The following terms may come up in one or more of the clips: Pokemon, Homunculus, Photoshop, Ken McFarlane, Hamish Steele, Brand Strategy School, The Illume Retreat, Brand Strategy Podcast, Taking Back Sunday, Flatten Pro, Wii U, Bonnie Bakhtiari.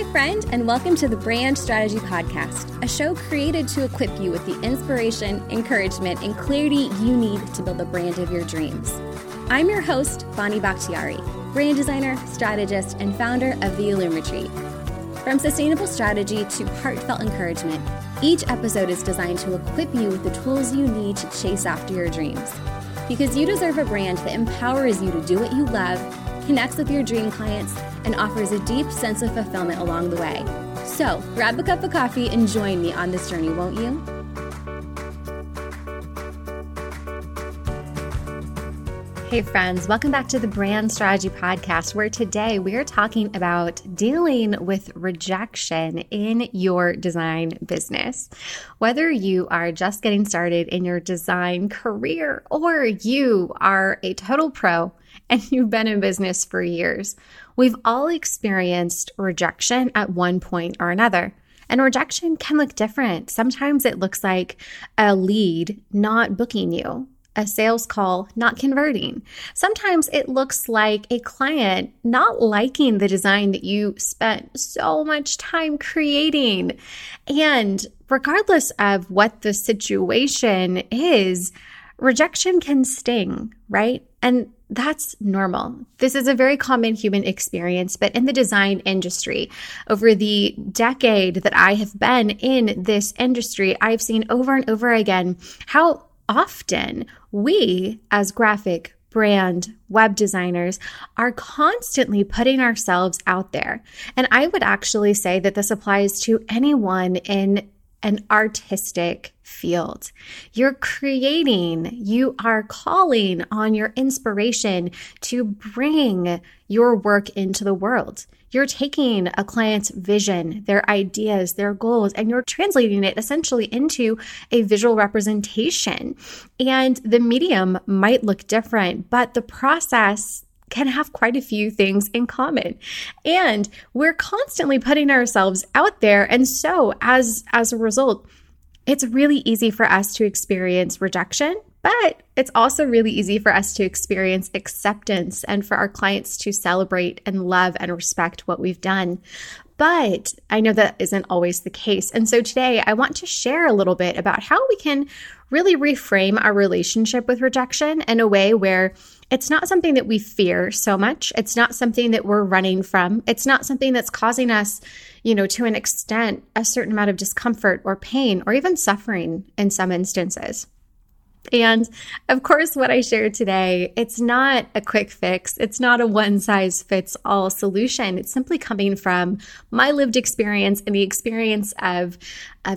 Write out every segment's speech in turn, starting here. Hi, friend, and welcome to the Brand Strategy Podcast, a show created to equip you with the inspiration, encouragement, and clarity you need to build the brand of your dreams. I'm your host, Bonnie Bakhtiari, brand designer, strategist, and founder of The Illume Retreat. From sustainable strategy to heartfelt encouragement, each episode is designed to equip you with the tools you need to chase after your dreams. Because you deserve a brand that empowers you to do what you love, connects with your dream clients, and offers a deep sense of fulfillment along the way. So grab a cup of coffee and join me on this journey, won't you? Hey friends, welcome back to the Brand Strategy Podcast, where today we're talking about dealing with rejection in your design business. Whether you are just getting started in your design career or you are a total pro and you've been in business for years, we've all experienced rejection at one point or another. And rejection can look different. Sometimes it looks like a lead not booking you, a sales call not converting. Sometimes it looks like a client not liking the design that you spent so much time creating. And regardless of what the situation is, rejection can sting, right? And that's normal. This is a very common human experience, but in the design industry, over the decade that I have been in this industry, I've seen over and over again how often we as graphic brand web designers are constantly putting ourselves out there. And I would actually say that this applies to anyone in an artistic field. You're creating, you are calling on your inspiration to bring your work into the world. You're taking a client's vision, their ideas, their goals, and you're translating it essentially into a visual representation. And the medium might look different, but the process can have quite a few things in common. And we're constantly putting ourselves out there. And so as a result, it's really easy for us to experience rejection, but it's also really easy for us to experience acceptance and for our clients to celebrate and love and respect what we've done. But I know that isn't always the case. And so today I want to share a little bit about how we can really reframe our relationship with rejection in a way where it's not something that we fear so much. It's not something that we're running from. It's not something that's causing us, to an extent, a certain amount of discomfort or pain or even suffering in some instances. And of course, what I share today, it's not a quick fix. It's not a one-size-fits-all solution. It's simply coming from my lived experience and the experience of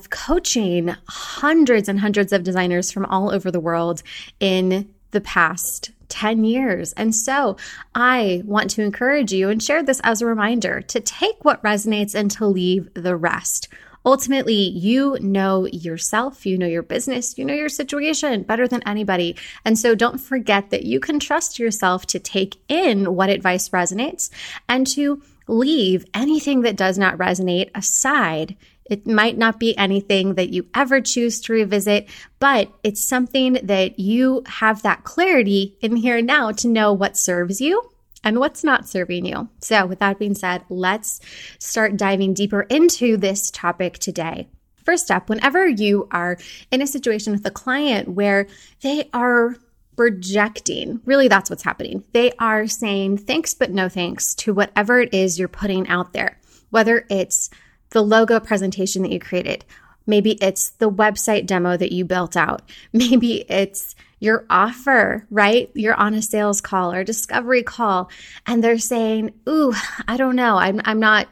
coaching hundreds and hundreds of designers from all over the world in the past 10 years. And so I want to encourage you and share this as a reminder to take what resonates and to leave the rest. Ultimately, you know yourself, you know your business, you know your situation better than anybody. And so don't forget that you can trust yourself to take in what advice resonates and to leave anything that does not resonate aside. It might not be anything that you ever choose to revisit, but it's something that you have that clarity in here and now to know what serves you and what's not serving you. So with that being said, let's start diving deeper into this topic today. First up, whenever you are in a situation with a client where they are rejecting, really that's what's happening. They are saying thanks but no thanks to whatever it is you're putting out there, whether it's the logo presentation that you created. Maybe it's the website demo that you built out. Maybe it's your offer, right? You're on a sales call or discovery call and they're saying, ooh, I don't know. I'm not,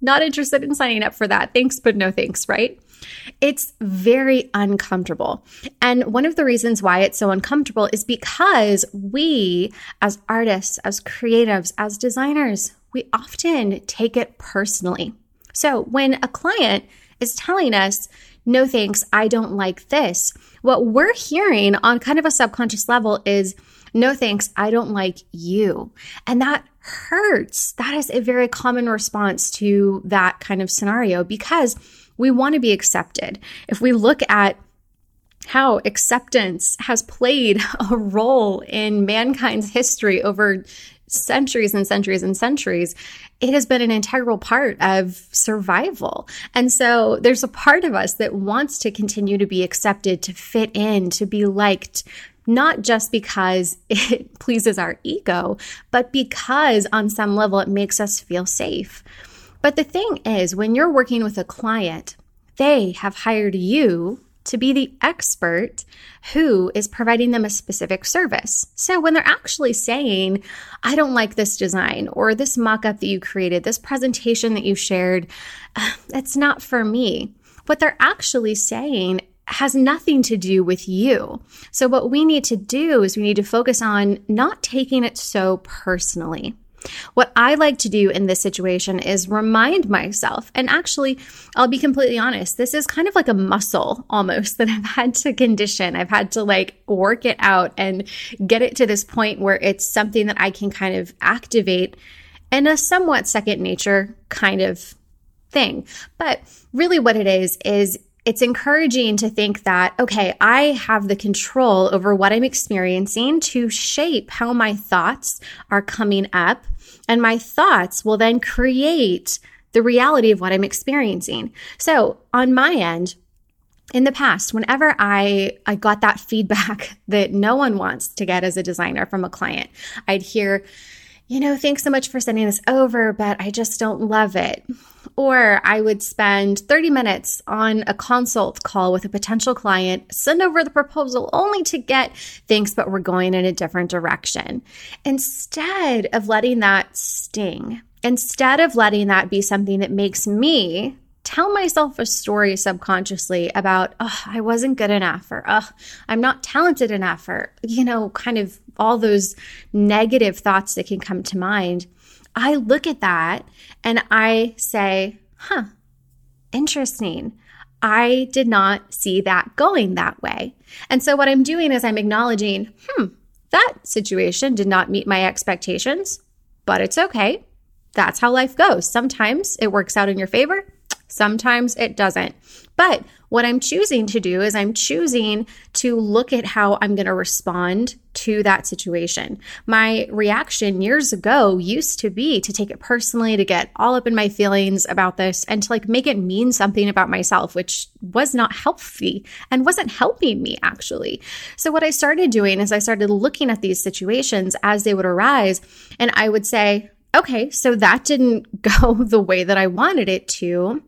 not interested in signing up for that. Thanks, but no thanks, right? It's very uncomfortable. And one of the reasons why it's so uncomfortable is because we as artists, as creatives, as designers, we often take it personally. So when a client is telling us, no thanks, I don't like this, what we're hearing on kind of a subconscious level is, no thanks, I don't like you. And that hurts. That is a very common response to that kind of scenario because we want to be accepted. If we look at how acceptance has played a role in mankind's history over centuries and centuries and centuries, it has been an integral part of survival. And so there's a part of us that wants to continue to be accepted, to fit in, to be liked, not just because it pleases our ego, but because on some level it makes us feel safe. But the thing is, when you're working with a client, they have hired you to be the expert who is providing them a specific service. So when they're actually saying, I don't like this design or this mock-up that you created, this presentation that you shared, it's not for me. What they're actually saying has nothing to do with you. So what we need to do is we need to focus on not taking it so personally. What I like to do in this situation is remind myself, and actually, I'll be completely honest, this is kind of like a muscle almost that I've had to condition. I've had to like work it out and get it to this point where it's something that I can kind of activate in a somewhat second nature kind of thing. But really what it is it's encouraging to think that, okay, I have the control over what I'm experiencing to shape how my thoughts are coming up. And my thoughts will then create the reality of what I'm experiencing. So on my end, in the past, whenever I got that feedback that no one wants to get as a designer from a client, I'd hear, you know, thanks so much for sending this over, but I just don't love it. Or I would spend 30 minutes on a consult call with a potential client, send over the proposal only to get, thanks, but we're going in a different direction. Instead of letting that sting, instead of letting that be something that makes me tell myself a story subconsciously about, oh, I wasn't good enough, or oh, I'm not talented enough, or, you know, kind of all those negative thoughts that can come to mind, I look at that and I say, huh, interesting. I did not see that going that way. And so what I'm doing is I'm acknowledging, that situation did not meet my expectations, but it's okay. That's how life goes. Sometimes it works out in your favor. Sometimes it doesn't. But what I'm choosing to do is I'm choosing to look at how I'm going to respond to that situation. My reaction years ago used to be to take it personally, to get all up in my feelings about this and to like make it mean something about myself, which was not healthy and wasn't helping me actually. So what I started doing is I started looking at these situations as they would arise and I would say, okay, so that didn't go the way that I wanted it to.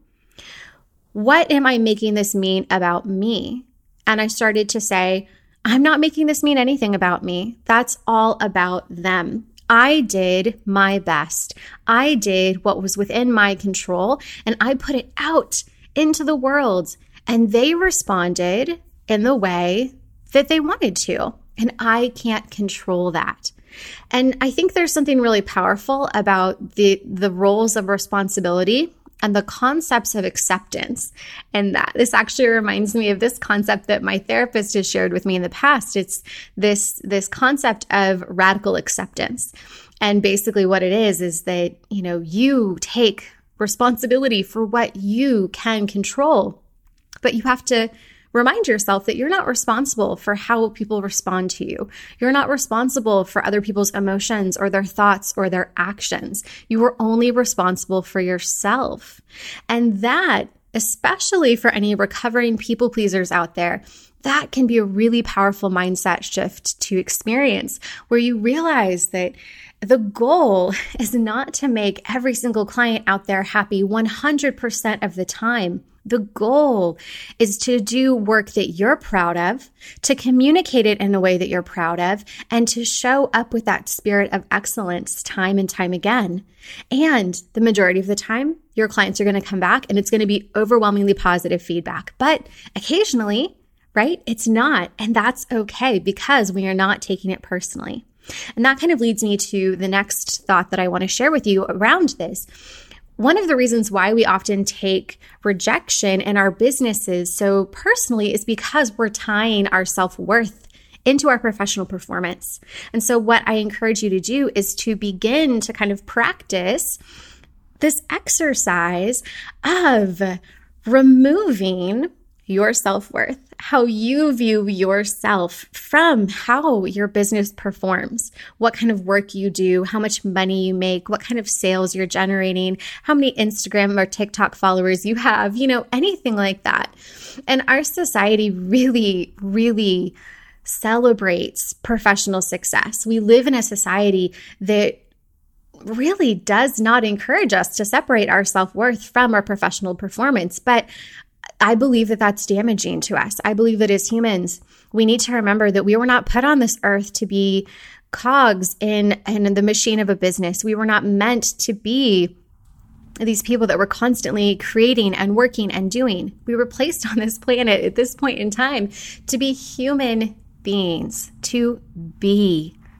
What am I making this mean about me? And I started to say, I'm not making this mean anything about me. That's all about them. I did my best. I did what was within my control, and I put it out into the world, and they responded in the way that they wanted to, and I can't control that. And I think there's something really powerful about the roles of responsibility and the concepts of acceptance. And that this actually reminds me of this concept that my therapist has shared with me in the past. It's this concept of radical acceptance. And basically what it is that, you know, you take responsibility for what you can control, but you have to remind yourself that you're not responsible for how people respond to you. You're not responsible for other people's emotions or their thoughts or their actions. You are only responsible for yourself. And that, especially for any recovering people pleasers out there, that can be a really powerful mindset shift to experience where you realize that the goal is not to make every single client out there happy 100% of the time. The goal is to do work that you're proud of, to communicate it in a way that you're proud of, and to show up with that spirit of excellence time and time again. And the majority of the time, your clients are going to come back and it's going to be overwhelmingly positive feedback. But occasionally, right, it's not. And that's okay because we are not taking it personally. And that kind of leads me to the next thought that I want to share with you around this. One of the reasons why we often take rejection in our businesses so personally is because we're tying our self-worth into our professional performance. And so what I encourage you to do is to begin to kind of practice this exercise of removing your self-worth, how you view yourself from how your business performs, what kind of work you do, how much money you make, what kind of sales you're generating, how many Instagram or TikTok followers you have, you know, anything like that. And our society really, really celebrates professional success. We live in a society that really does not encourage us to separate our self-worth from our professional performance. But I believe that that's damaging to us. I believe that as humans, we need to remember that we were not put on this earth to be cogs in the machine of a business. We were not meant to be these people that were constantly creating and working and doing. We were placed on this planet at this point in time to be human beings, to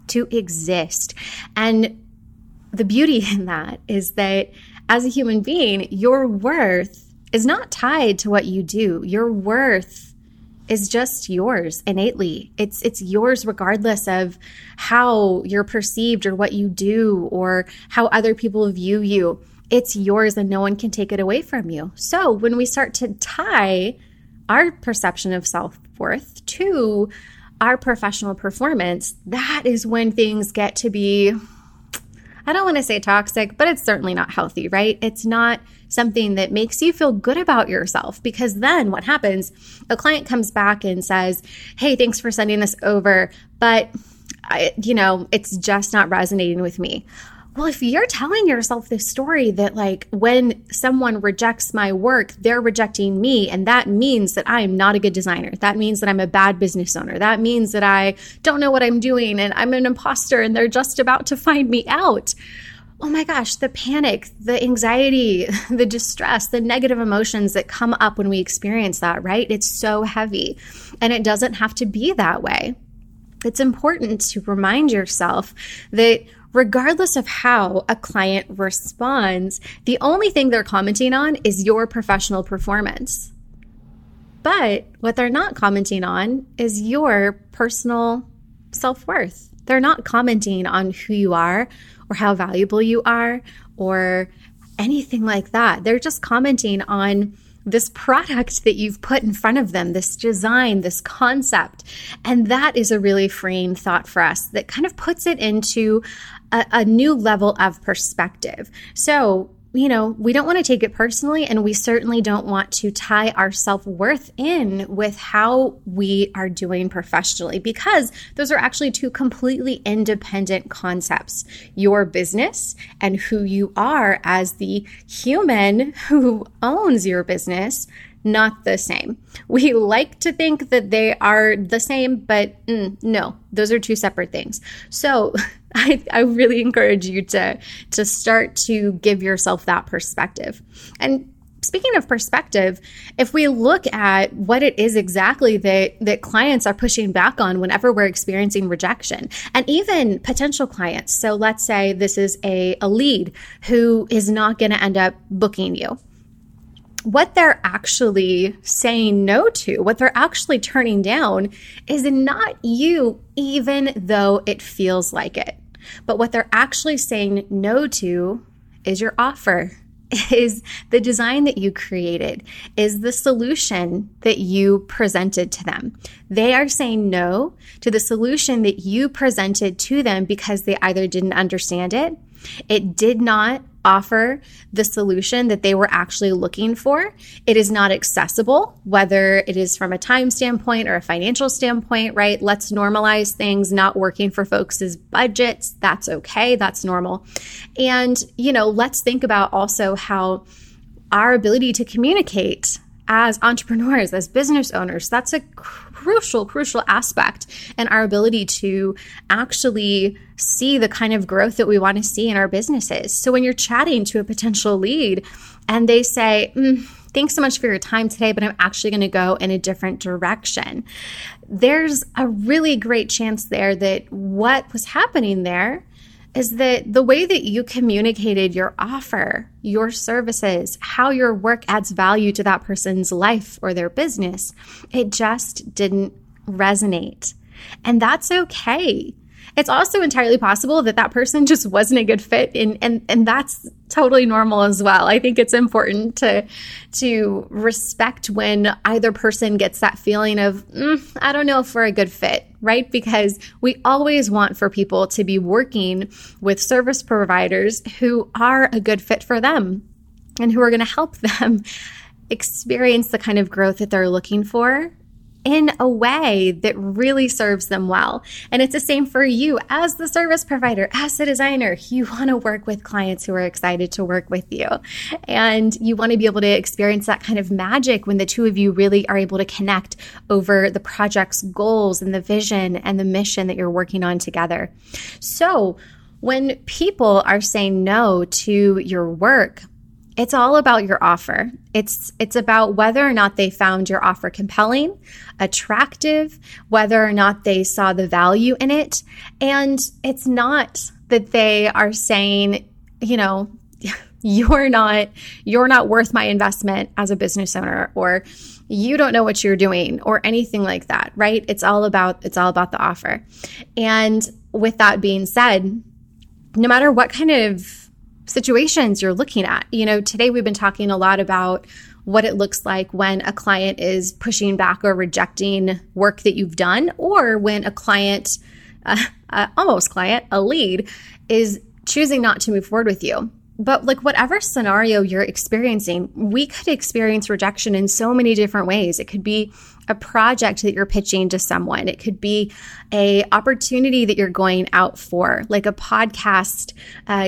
exist. And the beauty in that is that as a human being, your worth is not tied to what you do. Your worth is just yours innately. It's yours regardless of how you're perceived or what you do or how other people view you. It's yours and no one can take it away from you. So when we start to tie our perception of self-worth to our professional performance, that is when things get to be, I don't want to say toxic, but it's certainly not healthy, right? It's not something that makes you feel good about yourself, because then what happens, a client comes back and says, hey, thanks for sending this over, but it's just not resonating with me. Well, if you're telling yourself this story that like when someone rejects my work, they're rejecting me, and that means that I'm not a good designer. That means that I'm a bad business owner. That means that I don't know what I'm doing and I'm an imposter and they're just about to find me out. Oh my gosh, the panic, the anxiety, the distress, the negative emotions that come up when we experience that, right? It's so heavy, and it doesn't have to be that way. It's important to remind yourself that regardless of how a client responds, the only thing they're commenting on is your professional performance. But what they're not commenting on is your personal self-worth. They're not commenting on who you are or how valuable you are or anything like that. They're just commenting on this product that you've put in front of them, this design, this concept. And that is a really freeing thought for us that kind of puts it into a new level of perspective. So, we don't want to take it personally, and we certainly don't want to tie our self-worth in with how we are doing professionally, because those are actually two completely independent concepts, your business and who you are as the human who owns your business. Not the same. We like to think that they are the same, but no, those are two separate things. So I really encourage you to start to give yourself that perspective. And speaking of perspective, if we look at what it is exactly that clients are pushing back on whenever we're experiencing rejection, and even potential clients. So let's say this is a lead who is not going to end up booking you. What they're actually saying no to, what they're actually turning down is not you, even though it feels like it. But what they're actually saying no to is your offer, is the design that you created, is the solution that you presented to them. They are saying no to the solution that you presented to them because they either didn't understand it, it did not offer the solution that they were actually looking for. It is not accessible, whether it is from a time standpoint or a financial standpoint, right? Let's normalize things not working for folks' budgets. That's okay. That's normal. And, let's think about also how our ability to communicate as entrepreneurs, as business owners, that's a crucial aspect in our ability to actually see the kind of growth that we want to see in our businesses. So when you're chatting to a potential lead and they say, thanks so much for your time today, but I'm actually going to go in a different direction, there's a really great chance there that what was happening there is that the way that you communicated your offer, your services, how your work adds value to that person's life or their business, it just didn't resonate. And that's okay. It's also entirely possible that that person just wasn't a good fit, and that's totally normal as well. I think it's important to respect when either person gets that feeling of, I don't know if we're a good fit, right? Because we always want for people to be working with service providers who are a good fit for them and who are going to help them experience the kind of growth that they're looking for in a way that really serves them well. And it's the same for you as the service provider, as the designer. You want to work with clients who are excited to work with you. And you want to be able to experience that kind of magic when the two of you really are able to connect over the project's goals and the vision and the mission that you're working on together. So when people are saying no to your work, it's all about your offer. It's about whether or not they found your offer compelling, attractive, whether or not they saw the value in it. And it's not that they are saying, you know, you're not worth my investment as a business owner, or you don't know what you're doing, or anything like that, right? It's all about the offer. And with that being said, no matter what kind of situations you're looking at. You know, today we've been talking a lot about what it looks like when a client is pushing back or rejecting work that you've done, or when a client, a lead, is choosing not to move forward with you. But like whatever scenario you're experiencing, we could experience rejection in so many different ways. It could be a project that you're pitching to someone. It could be a opportunity that you're going out for, like a podcast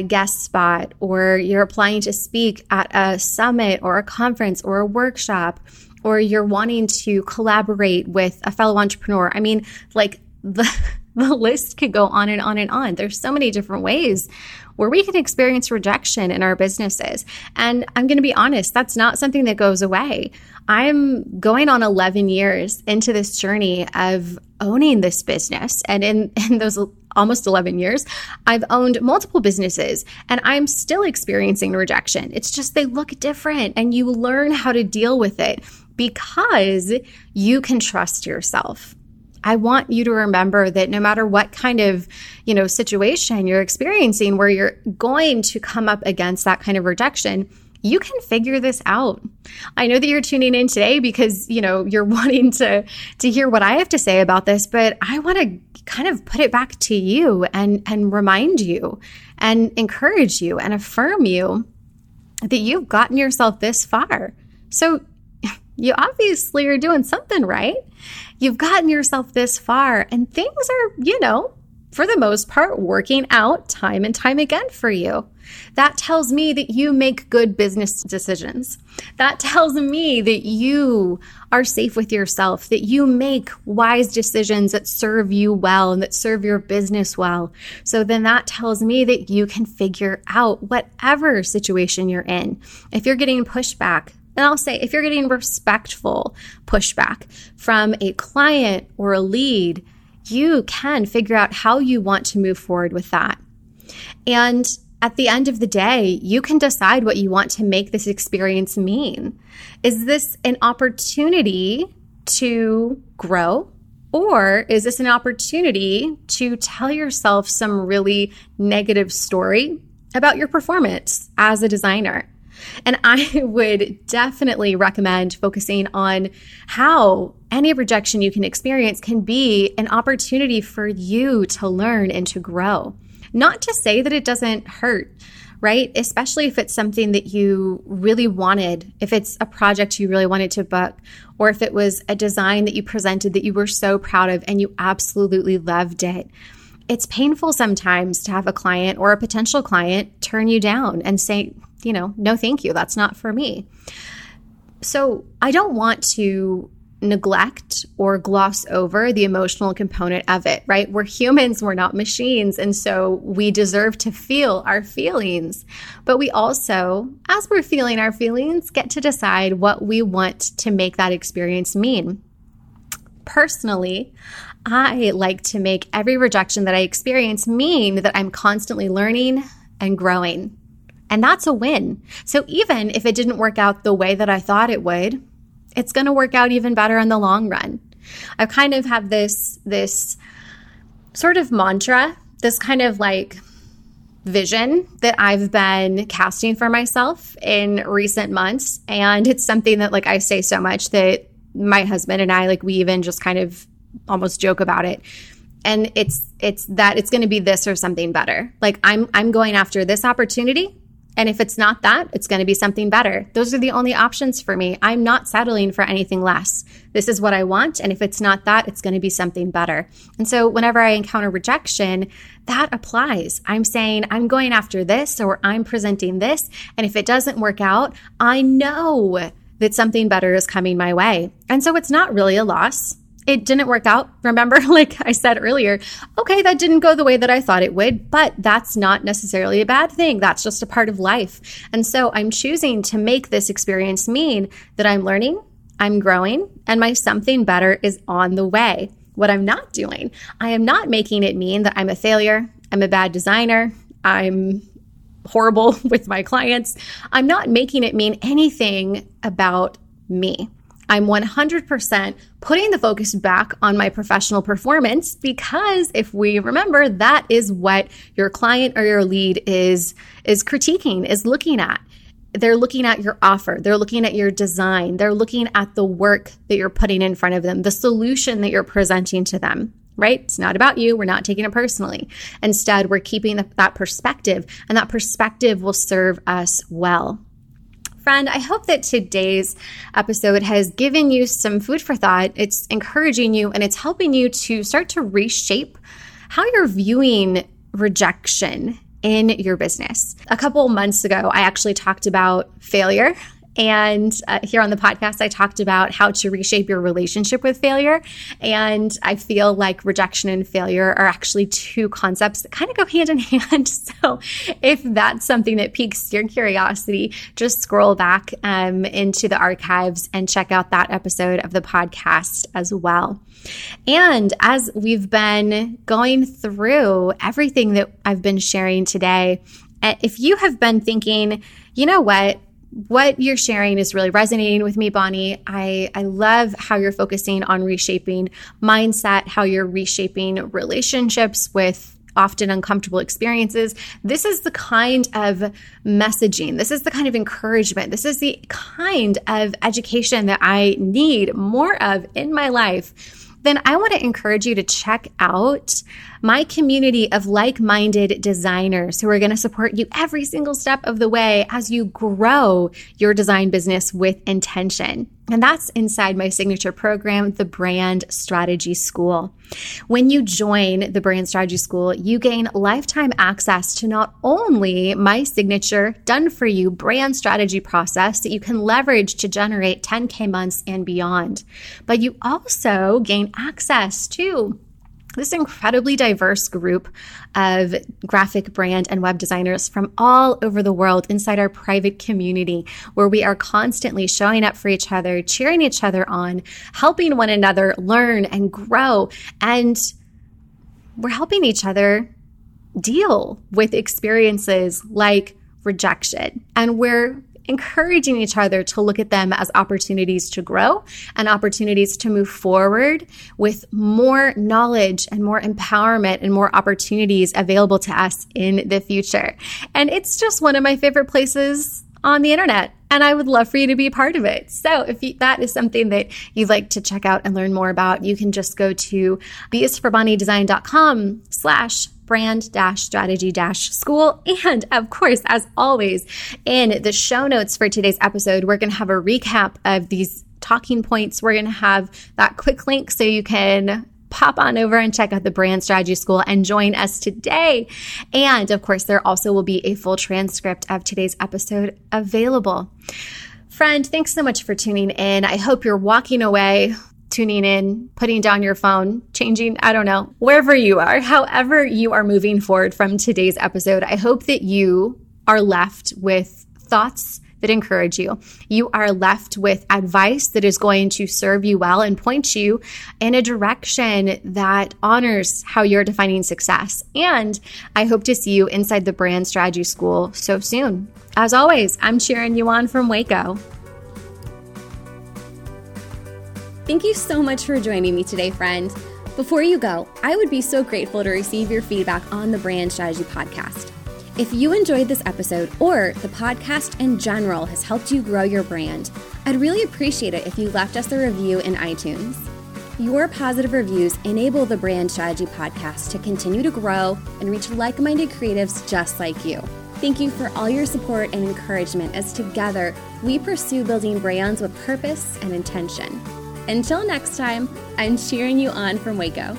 guest spot, or you're applying to speak at a summit or a conference or a workshop, or you're wanting to collaborate with a fellow entrepreneur. I mean, like the list could go on and on and on. There's so many different ways where we can experience rejection in our businesses. And I'm going to be honest, that's not something that goes away. I'm going on 11 years into this journey of owning this business. And in those almost 11 years, I've owned multiple businesses, and I'm still experiencing rejection. It's just they look different, and you learn how to deal with it because you can trust yourself. I want you to remember that no matter what kind of, you know, situation you're experiencing where you're going to come up against that kind of rejection, you can figure this out. I know that you're tuning in today because, you know, you're wanting to hear what I have to say about this, but I want to kind of put it back to you and remind you and encourage you and affirm you that you've gotten yourself this far. So you obviously are doing something right. You've gotten yourself this far, and things are, you know, for the most part, working out time and time again for you. That tells me that you make good business decisions. That tells me that you are safe with yourself, that you make wise decisions that serve you well and that serve your business well. So then that tells me that you can figure out whatever situation you're in. If you're getting pushback, and I'll say, if you're getting respectful pushback from a client or a lead, you can figure out how you want to move forward with that. And at the end of the day, you can decide what you want to make this experience mean. Is this an opportunity to grow? Or is this an opportunity to tell yourself some really negative story about your performance as a designer? And I would definitely recommend focusing on how any rejection you can experience can be an opportunity for you to learn and to grow. Not to say that it doesn't hurt, right? Especially if it's something that you really wanted, if it's a project you really wanted to book, or if it was a design that you presented that you were so proud of and you absolutely loved it. It's painful sometimes to have a client or a potential client turn you down and say, you know, no, thank you. That's not for me. So I don't want to neglect or gloss over the emotional component of it, right? We're humans, we're not machines. And so we deserve to feel our feelings. But we also, as we're feeling our feelings, get to decide what we want to make that experience mean. Personally, I like to make every rejection that I experience mean that I'm constantly learning and growing. And that's a win. So even if it didn't work out the way that I thought it would, it's going to work out even better in the long run. I kind of have this sort of mantra, this kind of like vision that I've been casting for myself in recent months. And it's something that like I say so much that my husband and I, like we even just kind of almost joke about it. And it's that it's going to be this or something better. Like I'm going after this opportunity. And if it's not that, it's going to be something better. Those are the only options for me. I'm not settling for anything less. This is what I want. And if it's not that, it's going to be something better. And so whenever I encounter rejection, that applies. I'm saying I'm going after this or I'm presenting this. And if it doesn't work out, I know that something better is coming my way. And so it's not really a loss. It didn't work out. Remember, like I said earlier, okay, that didn't go the way that I thought it would, but that's not necessarily a bad thing. That's just a part of life. And so I'm choosing to make this experience mean that I'm learning, I'm growing, and my something better is on the way. What I'm not doing, I am not making it mean that I'm a failure, I'm a bad designer, I'm horrible with my clients. I'm not making it mean anything about me. I'm 100% putting the focus back on my professional performance, because if we remember, that is what your client or your lead is critiquing, is looking at. They're looking at your offer. They're looking at your design. They're looking at the work that you're putting in front of them, the solution that you're presenting to them, right? It's not about you. We're not taking it personally. Instead, we're keeping that perspective, and that perspective will serve us well. Friend, I hope that today's episode has given you some food for thought. It's encouraging you and it's helping you to start to reshape how you're viewing rejection in your business. A couple months ago, I actually talked about failure. And here on the podcast, I talked about how to reshape your relationship with failure. And I feel like rejection and failure are actually two concepts that kind of go hand in hand. So if that's something that piques your curiosity, just scroll back into the archives and check out that episode of the podcast as well. And as we've been going through everything that I've been sharing today, if you have been thinking, you know what you're sharing is really resonating with me, Bonnie. I love how you're focusing on reshaping mindset, how you're reshaping relationships with often uncomfortable experiences. This is the kind of messaging. This is the kind of encouragement. This is the kind of education that I need more of in my life. Then I want to encourage you to check out my community of like-minded designers who are going to support you every single step of the way as you grow your design business with intention. And that's inside my signature program, the Brand Strategy School. When you join the Brand Strategy School, you gain lifetime access to not only my signature done-for-you brand strategy process that you can leverage to generate 10K months and beyond, but you also gain access to this incredibly diverse group of graphic brand and web designers from all over the world inside our private community, where we are constantly showing up for each other, cheering each other on, helping one another learn and grow. And we're helping each other deal with experiences like rejection. And we're encouraging each other to look at them as opportunities to grow and opportunities to move forward with more knowledge and more empowerment and more opportunities available to us in the future. And it's just one of my favorite places on the internet, and I would love for you to be a part of it. So if that is something that you'd like to check out and learn more about, you can just go to bisforbonniedesign.com/brand-strategy-school. And of course, as always, in the show notes for today's episode, we're going to have a recap of these talking points. We're going to have that quick link so you can pop on over and check out the Brand Strategy School and join us today. And of course, there also will be a full transcript of today's episode available. Friend, thanks so much for tuning in. I hope you're walking away, tuning in, putting down your phone, changing, I don't know, wherever you are, however you are moving forward from today's episode. I hope that you are left with thoughts that encourage you. You are left with advice that is going to serve you well and point you in a direction that honors how you're defining success. And I hope to see you inside the Brand Strategy School so soon. As always, I'm cheering you on from Waco. Thank you so much for joining me today, friend. Before you go, I would be so grateful to receive your feedback on the Brand Strategy Podcast. If you enjoyed this episode or the podcast in general has helped you grow your brand, I'd really appreciate it if you left us a review in iTunes. Your positive reviews enable the Brand Strategy Podcast to continue to grow and reach like-minded creatives just like you. Thank you for all your support and encouragement as together we pursue building brands with purpose and intention. Until next time, I'm cheering you on from Waco.